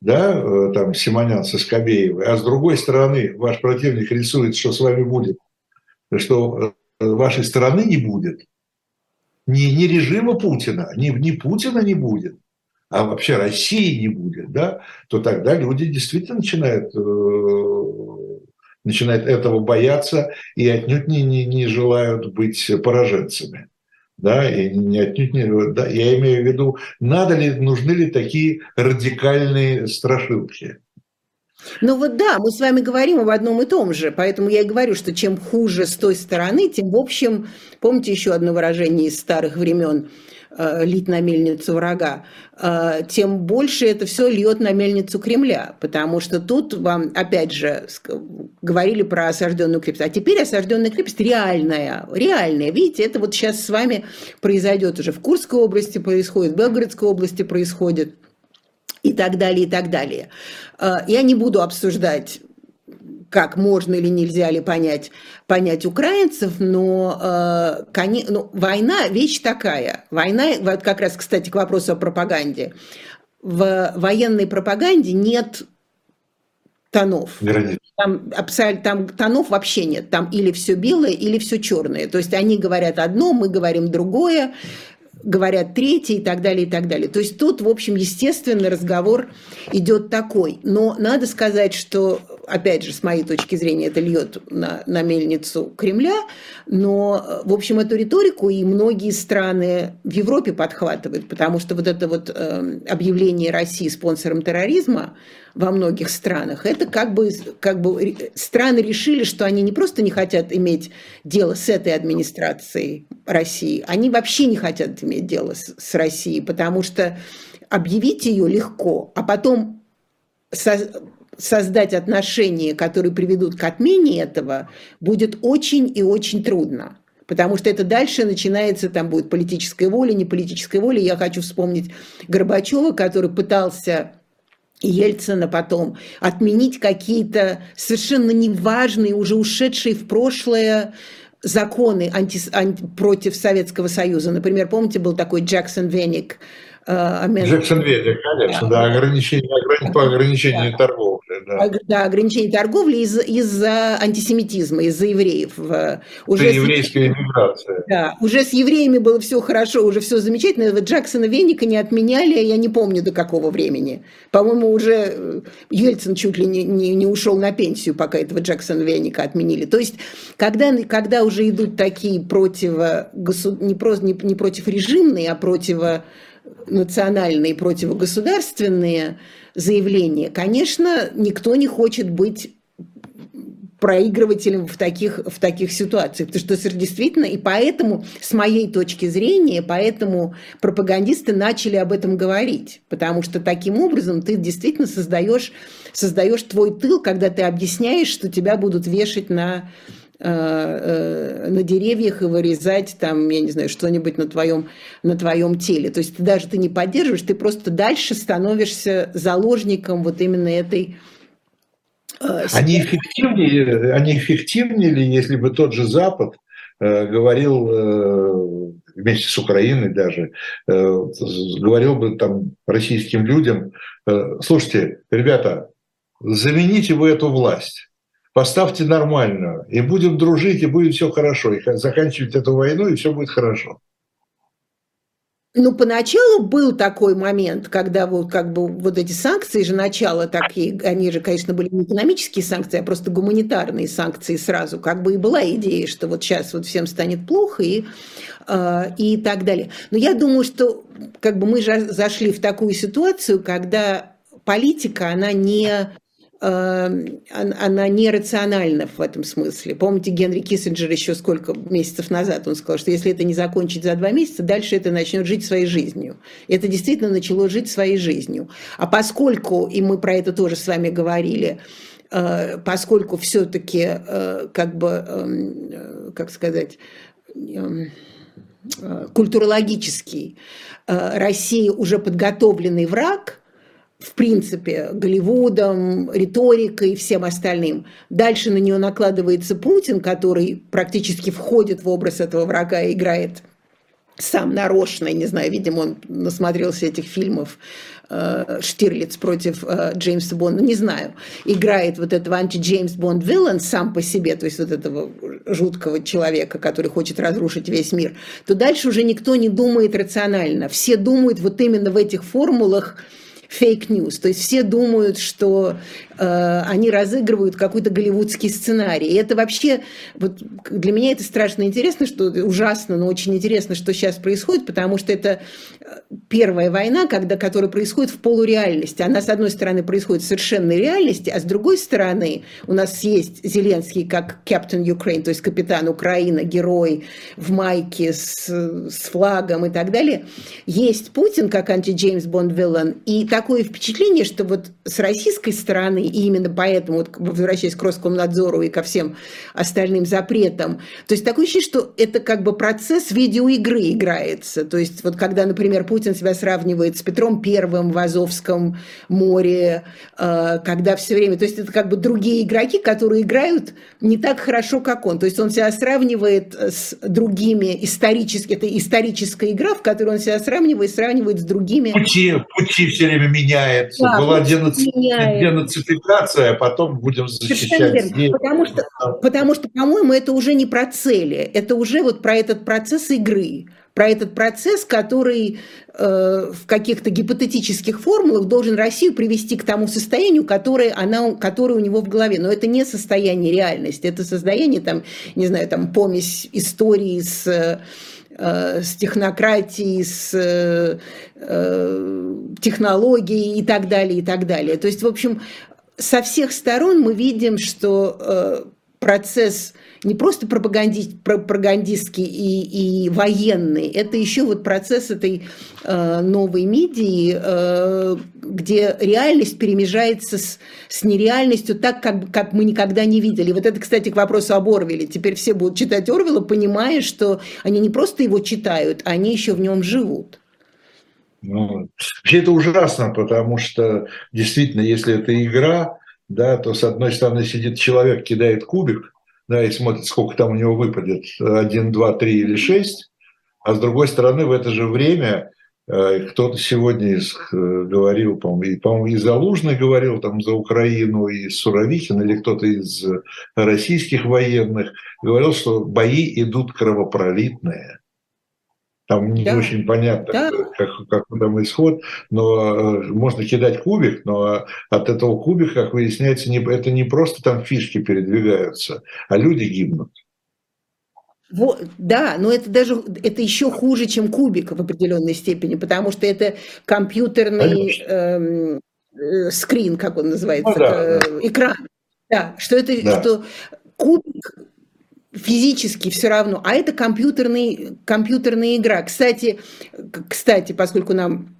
да, там Симонян со Скобеевой, а с другой стороны, ваш противник рисует, что с вами будет, что вашей страны не будет, ни режима Путина, ни Путина не будет, а вообще России не будет, да, то тогда люди действительно начинают этого бояться и отнюдь не желают быть пораженцами. Да, я имею в виду, нужны ли такие радикальные страшилки? Ну вот да, мы с вами говорим об одном и том же, поэтому я и говорю, что чем хуже с той стороны, тем, в общем, помните еще одно выражение из старых времен «лить на мельницу врага», тем больше это все льет на мельницу Кремля, потому что тут вам, опять же, говорили про осажденную крепость, а теперь осажденная крепость реальная, видите, это вот сейчас с вами произойдет уже в Курской области происходит, в Белгородской области происходит. И так далее, и так далее. Я не буду обсуждать, как можно или нельзя ли понять украинцев, но война – вещь такая. Война, вот как раз, кстати, к вопросу о пропаганде. В военной пропаганде нет тонов. Там тонов вообще нет. Там или все белое, или все черное. То есть они говорят одно, мы говорим другое. Говорят третий и так далее, и так далее. То есть тут, в общем, естественно, разговор идет такой. Но надо сказать, что, опять же, с моей точки зрения, это льет на мельницу Кремля, но, в общем, эту риторику и многие страны в Европе подхватывают, потому что вот это вот объявление России спонсором терроризма во многих странах, это как бы страны решили, что они не просто не хотят иметь дело с этой администрацией России, они вообще не хотят иметь дело с Россией, потому что объявить ее легко, а потом создать отношения, которые приведут к отмене этого, будет очень и очень трудно. Потому что это дальше начинается, там будет политическая воля, не политическая воля. Я хочу вспомнить Горбачева, который пытался... Ельцина потом, отменить какие-то совершенно неважные, уже ушедшие в прошлое законы против Советского Союза. Например, помните, был такой Джексон-Веник? Джексон-Веник, конечно, да, ограничение торговли. Да, ограничение торговли из-за антисемитизма, из-за евреев. Уже еврейская эмиграция. Да, уже с евреями было все хорошо, уже все замечательно. Этого Джексона-Веника не отменяли, я не помню, до какого времени. По-моему, уже Ельцин чуть ли не ушел на пенсию, пока этого Джексона-Веника отменили. То есть, когда уже идут такие не противорежимные, а национальные, противогосударственные заявления, конечно, никто не хочет быть проигрывателем в таких ситуациях, потому что действительно, и поэтому, с моей точки зрения, поэтому пропагандисты начали об этом говорить, потому что таким образом ты действительно создаешь твой тыл, когда ты объясняешь, что тебя будут вешать на деревьях и вырезать там, я не знаю, что-нибудь на твоем теле. То есть ты не поддерживаешь, ты просто дальше становишься заложником вот именно этой... Они эффективнее ли, если бы тот же Запад говорил, вместе с Украиной даже, говорил бы там российским людям, слушайте, ребята, замените вы эту власть. Поставьте нормальную, и будем дружить, и будет все хорошо, и заканчивать эту войну, и все будет хорошо. Ну, поначалу был такой момент, когда вот эти санкции же начало такие, они же, конечно, были не экономические санкции, а просто гуманитарные санкции сразу. И была идея, что вот сейчас вот всем станет плохо и так далее. Но я думаю, что мы же зашли в такую ситуацию, когда политика, она нерациональна в этом смысле. Помните, Генри Киссинджер еще сколько месяцев назад он сказал, что если это не закончить за 2 месяца, дальше это начнет жить своей жизнью. Это действительно начало жить своей жизнью. А поскольку, и мы про это тоже с вами говорили, поскольку все-таки, культурологически Россия уже подготовленный враг, в принципе, Голливудом, риторикой и всем остальным. Дальше на нее накладывается Путин, который практически входит в образ этого врага и играет сам нарочно. Я не знаю, видимо, он насмотрелся этих фильмов «Штирлиц против Джеймса Бонда», не знаю. Играет вот этого анти-Джеймс Бонд-виллан сам по себе, то есть вот этого жуткого человека, который хочет разрушить весь мир. То дальше уже никто не думает рационально. Все думают вот именно в этих формулах, фейк-ньюс. То есть все думают, что они разыгрывают какой-то голливудский сценарий. И это вообще, вот для меня это страшно интересно, что ужасно, но очень интересно, что сейчас происходит, потому что это первая война, которая происходит в полуреальности. Она, с одной стороны, происходит в совершенной реальности, а с другой стороны, у нас есть Зеленский как Captain Ukraine, то есть капитан Украина, герой в майке с флагом и так далее. Есть Путин как анти-Джеймс Бонд-виллан. И такое впечатление, что вот с российской стороны, и именно поэтому, вот, возвращаясь к Роскомнадзору и ко всем остальным запретам, то есть такое ощущение, что это как бы процесс видеоигры играется. То есть вот когда, например, Путин себя сравнивает с Петром Первым в Азовском море, когда все время... То есть это как бы другие игроки, которые играют не так хорошо, как он. То есть он себя сравнивает с другими исторически... Это историческая игра, в которой он себя сравнивает с другими... Пути все время меняются. Да, была денацификация, а потом будем защищать. Потому что, по-моему, это уже не про цели. Это уже вот про этот процесс игры. Про этот процесс, который в каких-то гипотетических формулах должен Россию привести к тому состоянию, которое у него в голове. Но это не состояние реальности. Это состояние, помесь истории с технократией, с технологией и так далее, и так далее. То есть, в общем, со всех сторон мы видим, что процесс не просто пропагандистский и военный, это еще вот процесс этой новой медии, где реальность перемежается с нереальностью так, как мы никогда не видели. Вот это, кстати, к вопросу об Орвеле. Теперь все будут читать Орвела, понимая, что они не просто его читают, они еще в нем живут. Ну, вообще это ужасно, потому что действительно, если это игра, да, то с одной стороны сидит человек, кидает кубик, да, и смотрит, сколько там у него выпадет, 1, 2, 3 или 6, а с другой стороны, в это же время кто-то сегодня говорил, по-моему, и Залужный говорил там за Украину, и Суровикин, или кто-то из российских военных, говорил, что бои идут кровопролитные. Там не очень понятно, как там исход, но можно кидать кубик, но от этого кубика, как выясняется, это не просто там фишки передвигаются, а люди гибнут. Вот, да, но это еще хуже, чем кубик в определенной степени, потому что это компьютерный скрин, как он называется, экран. Да, что это что кубик... Физически все равно, а это компьютерная игра. Кстати, поскольку нам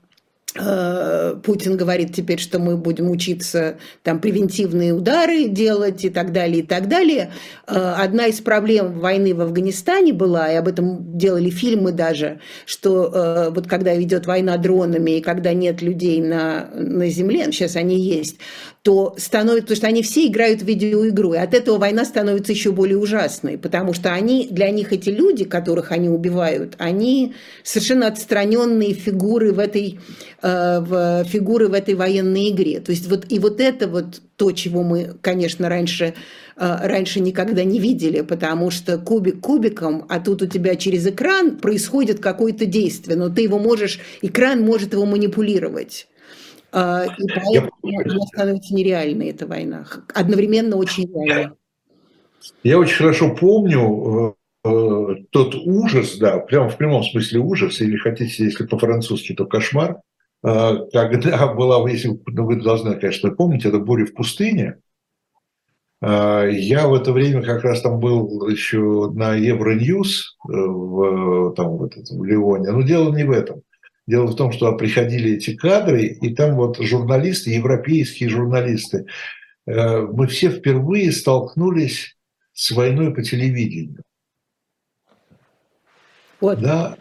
Путин говорит теперь, что мы будем учиться там превентивные удары делать и так далее, одна из проблем войны в Афганистане была, и об этом делали фильмы даже, что вот когда идет война дронами и когда нет людей на земле, сейчас они есть, то становится, потому что они все играют в видеоигру, и от этого война становится еще более ужасной, потому что для них эти люди, которых они убивают, они совершенно отстраненные фигуры в этой военной игре. То есть вот это то, чего мы, конечно, раньше никогда не видели, потому что кубик кубиком, а тут у тебя через экран происходит какое-то действие, но ты его можешь, экран может его манипулировать. И поэтому она становится нереальной, эта война. Одновременно очень реальной. Я очень хорошо помню тот ужас, да, прям в прямом смысле ужас, или хотите, если по-французски, то кошмар, когда была, если вы должны, конечно, помнить, это «Буря в пустыне». Я в это время как раз там был еще на Евроньюз в Лионе, но дело не в этом. Дело в том, что приходили эти кадры, и там вот журналисты, европейские журналисты, мы все впервые столкнулись с войной по телевидению. Вот. Да.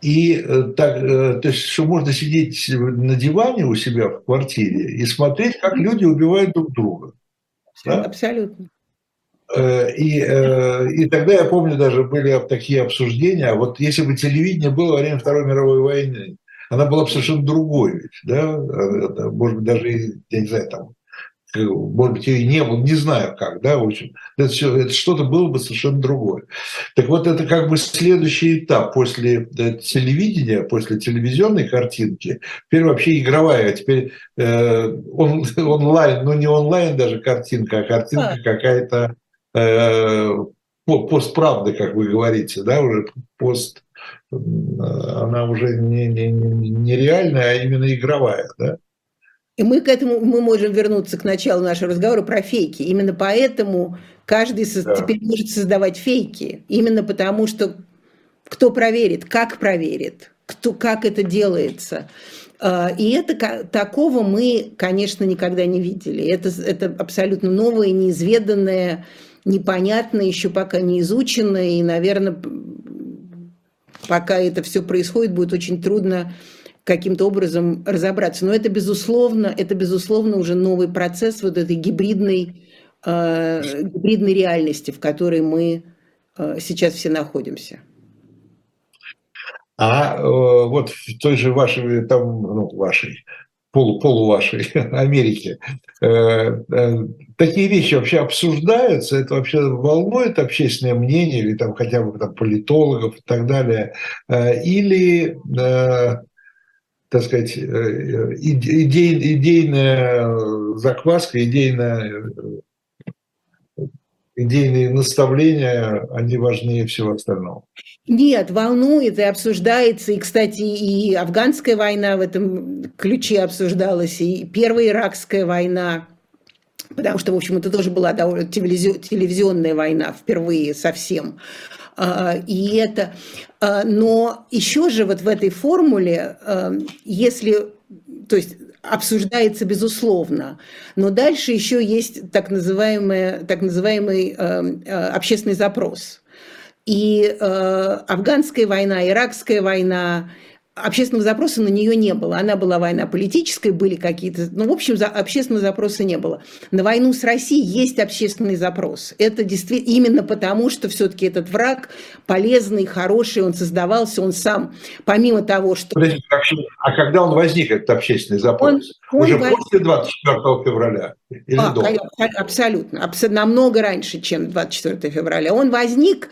И так, то есть, что можно сидеть на диване у себя в квартире и смотреть, как люди убивают друг друга. Абсолютно. Да? И тогда, я помню, даже были такие обсуждения, вот если бы телевидение было во время Второй мировой войны, она была бы совершенно другой, ведь, да, может быть, даже, я не знаю, там, может быть, и не было, не знаю как, да, в общем, это что-то было бы совершенно другое. Так вот, это как бы следующий этап после телевидения, после телевизионной картинки, теперь вообще игровая, теперь онлайн, ну не онлайн даже картинка, а картинка какая-то постправда, как вы говорите, да, уже пост, она уже не реальная, а именно игровая, да. И мы к этому мы можем вернуться к началу нашего разговора про фейки. Именно поэтому каждый теперь может создавать фейки. Именно потому, что кто проверит, кто, как это делается. И это, такого мы, конечно, никогда не видели. Это абсолютно новое, неизведанное, непонятное, еще пока не изученное. И, наверное, пока это все происходит, будет очень трудно каким-то образом разобраться. Но это безусловно уже новый процесс вот этой гибридной реальности, в которой мы сейчас все находимся. А вот в той же вашей, там, ну, вашей, полувашей Америке такие вещи вообще обсуждаются, это вообще волнует общественное мнение или там хотя бы там политологов и так далее, или так сказать, идейная закваска, идейные наставления, они важнее всего остального. Нет, волнует и обсуждается. И, кстати, и афганская война в этом ключе обсуждалась, и первая иракская война, потому что, в общем, это тоже была довольно телевизионная война впервые совсем. И это, но еще же вот в этой формуле, если, то есть обсуждается безусловно, но дальше еще есть так называемый общественный запрос. И афганская война, иракская война, общественного запроса на нее не было. Она была война политическая, были какие-то... Ну, в общем, общественного запроса не было. На войну с Россией есть общественный запрос. Это действительно... Именно потому, что все-таки этот враг полезный, хороший, он создавался, он сам, помимо того, что... А когда он возник, этот общественный запрос? Уже после 24 февраля? Или до? Абсолютно. Намного раньше, чем 24 февраля. Он возник,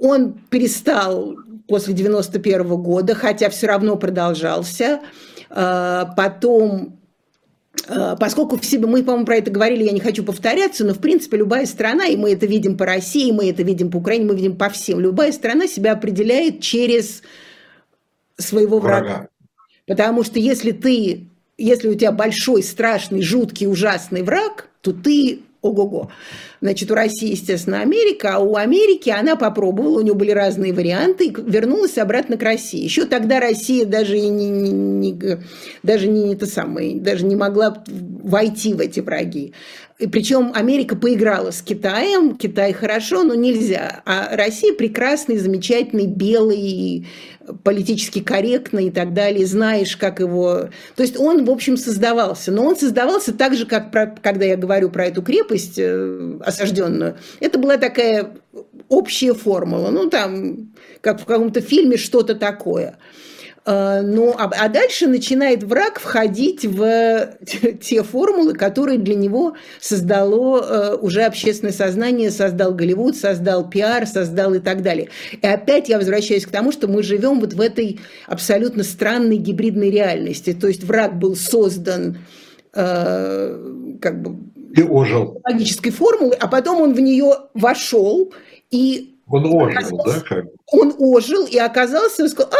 он перестал... после 91 года, хотя все равно продолжался. Потом, поскольку в себе, мы, по-моему, про это говорили, я не хочу повторяться, но, в принципе, любая страна, и мы это видим по России, мы это видим по Украине, мы видим по всем, любая страна себя определяет через своего врага. Потому что если у тебя большой, страшный, жуткий, ужасный враг, то ты... Ого-го. Значит, у России, естественно, Америка, а у Америки она попробовала, у нее были разные варианты, и вернулась обратно к России. Еще тогда Россия даже не могла войти в эти враги. И причем Америка поиграла с Китаем, Китай хорошо, но нельзя. А Россия прекрасный, замечательный, белый, политически корректный и так далее, знаешь, как его... То есть он, в общем, создавался. Но он создавался так же, как, когда я говорю про эту крепость осажденную, это была такая общая формула, ну там, как в каком-то фильме, что-то такое. Ну, а дальше начинает враг входить в те формулы, которые для него создало уже общественное сознание, создал Голливуд, создал пиар, создал и так далее. И опять я возвращаюсь к тому, что мы живем вот в этой абсолютно странной гибридной реальности. То есть враг был создан как бы логической формулой, а потом он в нее вошел и... Он ожил и оказался, он сказал,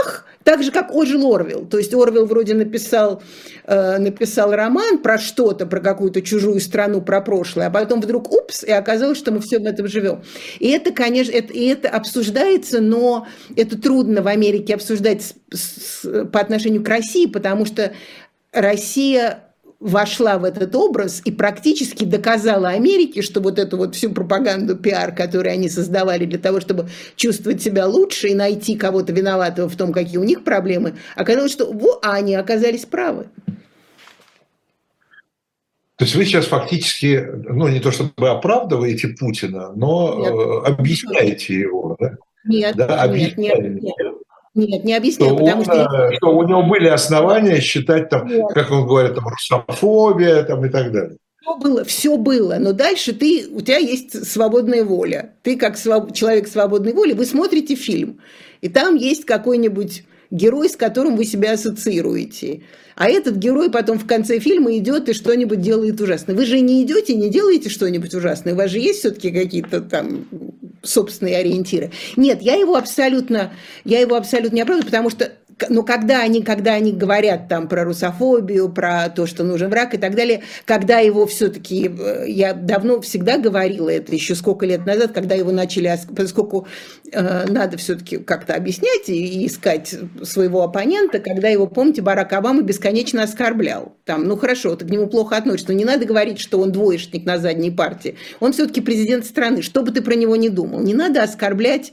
так же, как ожил Орвелл. То есть Орвелл вроде написал роман про что-то, про какую-то чужую страну, про прошлое, а потом вдруг и оказалось, что мы все в этом живем. И это, конечно, это обсуждается, но это трудно в Америке обсуждать по отношению к России, потому что Россия... вошла в этот образ и практически доказала Америке, что вот эту вот всю пропаганду, пиар, которую они создавали для того, чтобы чувствовать себя лучше и найти кого-то виноватого в том, какие у них проблемы, оказалось, что они оказались правы. То есть вы сейчас фактически, ну не то чтобы оправдываете Путина, но объясняете его, да? Нет. Нет, не объясняю, потому что у него были основания считать, там, как он говорит, там, русофобия там, и так далее. Все было, но дальше у тебя есть свободная воля. Ты как человек свободной воли, вы смотрите фильм, и там есть какой-нибудь герой, с которым вы себя ассоциируете. А этот герой потом в конце фильма идет и что-нибудь делает ужасное. Вы же не идете, не делаете что-нибудь ужасное. У вас же есть все-таки какие-то там собственные ориентиры. Нет, я его абсолютно не оправдываю, потому что когда они говорят там про русофобию, про то, что нужен враг и так далее, когда его все-таки, я давно всегда говорила это, еще сколько лет назад, когда его начали, поскольку надо все-таки как-то объяснять и искать своего оппонента, когда его, помните, Барак Обама бесконечно оскорблял. Там, хорошо, ты к нему плохо относишься, но не надо говорить, что он двоечник на задней партии. Он все-таки президент страны, что бы ты про него ни думал, не надо оскорблять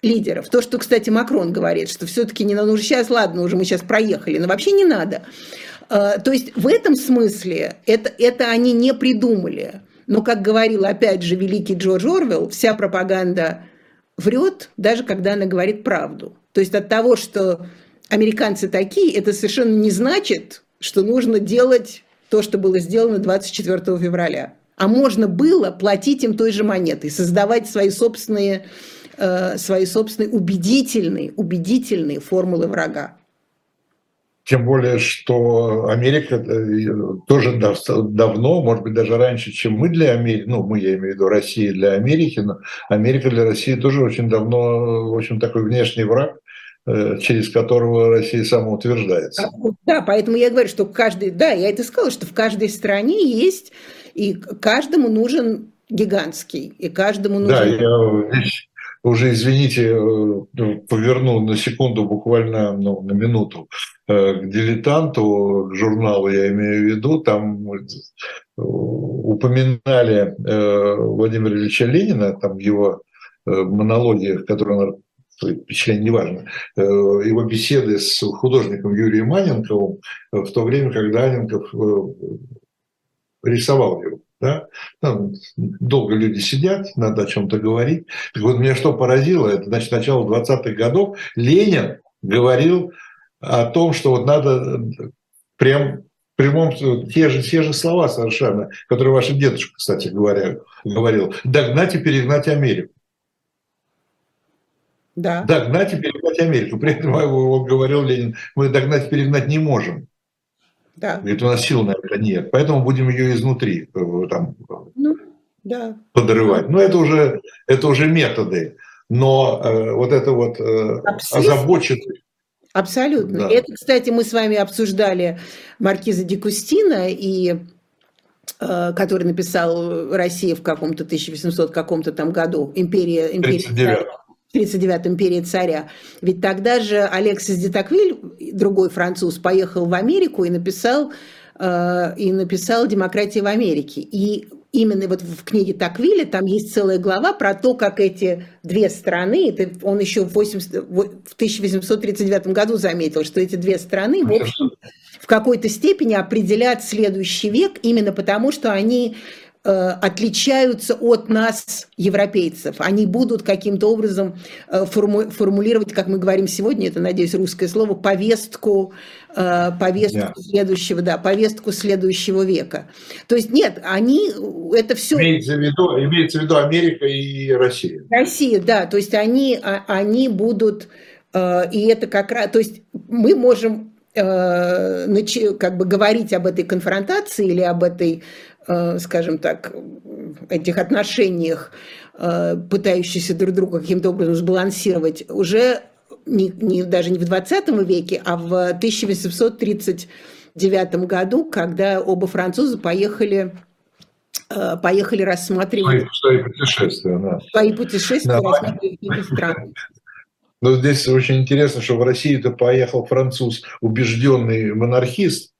лидеров. То, что, кстати, Макрон говорит, что все-таки не надо, мы сейчас проехали, но вообще не надо. То есть в этом смысле это они не придумали. Но, как говорил опять же великий Джордж Орвелл, вся пропаганда врет, даже когда она говорит правду. То есть от того, что американцы такие, это совершенно не значит, что нужно делать то, что было сделано 24 февраля. А можно было платить им той же монетой, создавать свои собственные убедительные формулы врага. Тем более, что Америка тоже давно, может быть, даже раньше, чем мы для Америки, я имею в виду Россия для Америки, но Америка для России тоже очень давно, в общем, такой внешний враг, через которого Россия самоутверждается. Да, поэтому я говорю, что в каждой стране есть, и каждому нужен гигантский, и каждому нужен... Да, я уже, извините, поверну на секунду, буквально на минуту, к «Дилетанту», к журналу, я имею в виду, там упоминали Владимира Ильича Ленина, там его монологи, которые он впечатление, неважно, его беседы с художником Юрием Анненковым в то время, когда Анненков рисовал его. Да? Там долго люди сидят, надо о чем-то говорить. Так вот, меня что поразило, это начало 20-х годов, Ленин говорил о том, что надо те же слова совершенно, которые ваша дедушка, кстати говоря, говорил, догнать и перегнать Америку. Да. Догнать и перегнать Америку. При этом, говорил Ленин, мы догнать и перегнать не можем. Да. Говорит, у нас сил на это нет. Поэтому будем ее изнутри подрывать. Это уже методы. Но озабоченность. Абсолютно. Да. Это, кстати, мы с вами обсуждали маркиза де Кустина который написал «Россия» в каком-то 1800 каком-то там году. Империя 39 империи царя. Ведь тогда же Алексис де Токвиль, другой француз, поехал в Америку и написал «Демократия в Америке». И именно в книге Токвиля там есть целая глава про то, как эти две страны, он еще в 1839 году заметил, что эти две страны, в общем, в какой-то степени определят следующий век именно потому, что они отличаются от нас, европейцев. Они будут каким-то образом формулировать, как мы говорим сегодня, это, надеюсь, русское слово, повестку следующего века. То есть нет, они это все... Имеется в виду Америка и Россия. Россия, да. То есть они будут... И это как раз... То есть мы можем говорить об этой конфронтации или об этой, скажем так, этих отношениях, пытающихся друг друга каким-то образом сбалансировать, уже даже не в 20 веке, а в 1839 году, когда оба француза поехали рассматривать свои путешествия рассматривать эти страны. Но здесь очень интересно, что в Россию-то поехал француз, убежденный монархист,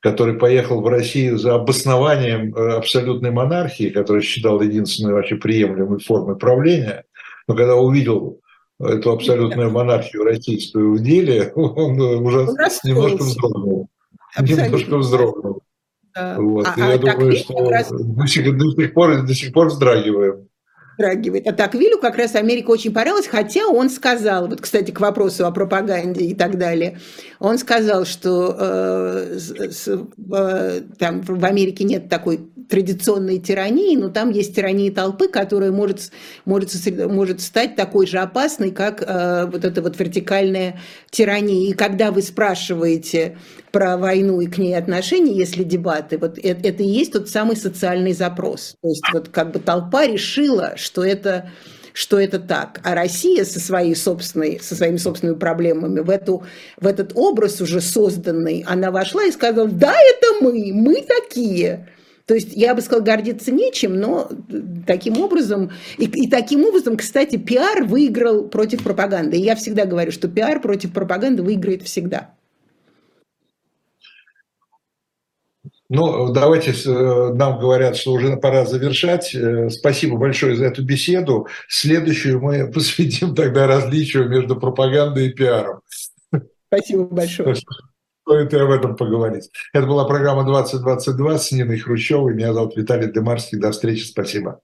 который поехал в Россию за обоснованием абсолютной монархии, которую считал единственной вообще приемлемой формой правления. Но когда увидел эту абсолютную монархию российскую в деле, он уже немножко вздрогнул. Да. Я думаю, что до сих пор вздрагиваем. А Токвилю как раз Америка очень понравилась, хотя он сказал, кстати, к вопросу о пропаганде и так далее, он сказал, что там в Америке нет такой традиционной тирании, но там есть тирания толпы, которая может стать такой же опасной, как вот эта вот вертикальная тирания. И когда вы спрашиваете про войну и к ней отношение, если дебаты, вот это и есть тот самый социальный запрос. То есть вот как бы толпа решила, что это так. А Россия со своими собственными проблемами в этот образ уже созданный, она вошла и сказала: да, это мы такие. То есть, я бы сказала, гордиться нечем, но таким образом... И таким образом, кстати, пиар выиграл против пропаганды. И я всегда говорю, что пиар против пропаганды выиграет всегда. Ну, давайте, нам говорят, что уже пора завершать. Спасибо большое за эту беседу. Следующую мы посвятим тогда различию между пропагандой и пиаром. Спасибо большое. Стоит и об этом поговорить. Это была программа «2022» с Ниной Хрущевой. Меня зовут Виталий Дымарский. До встречи. Спасибо.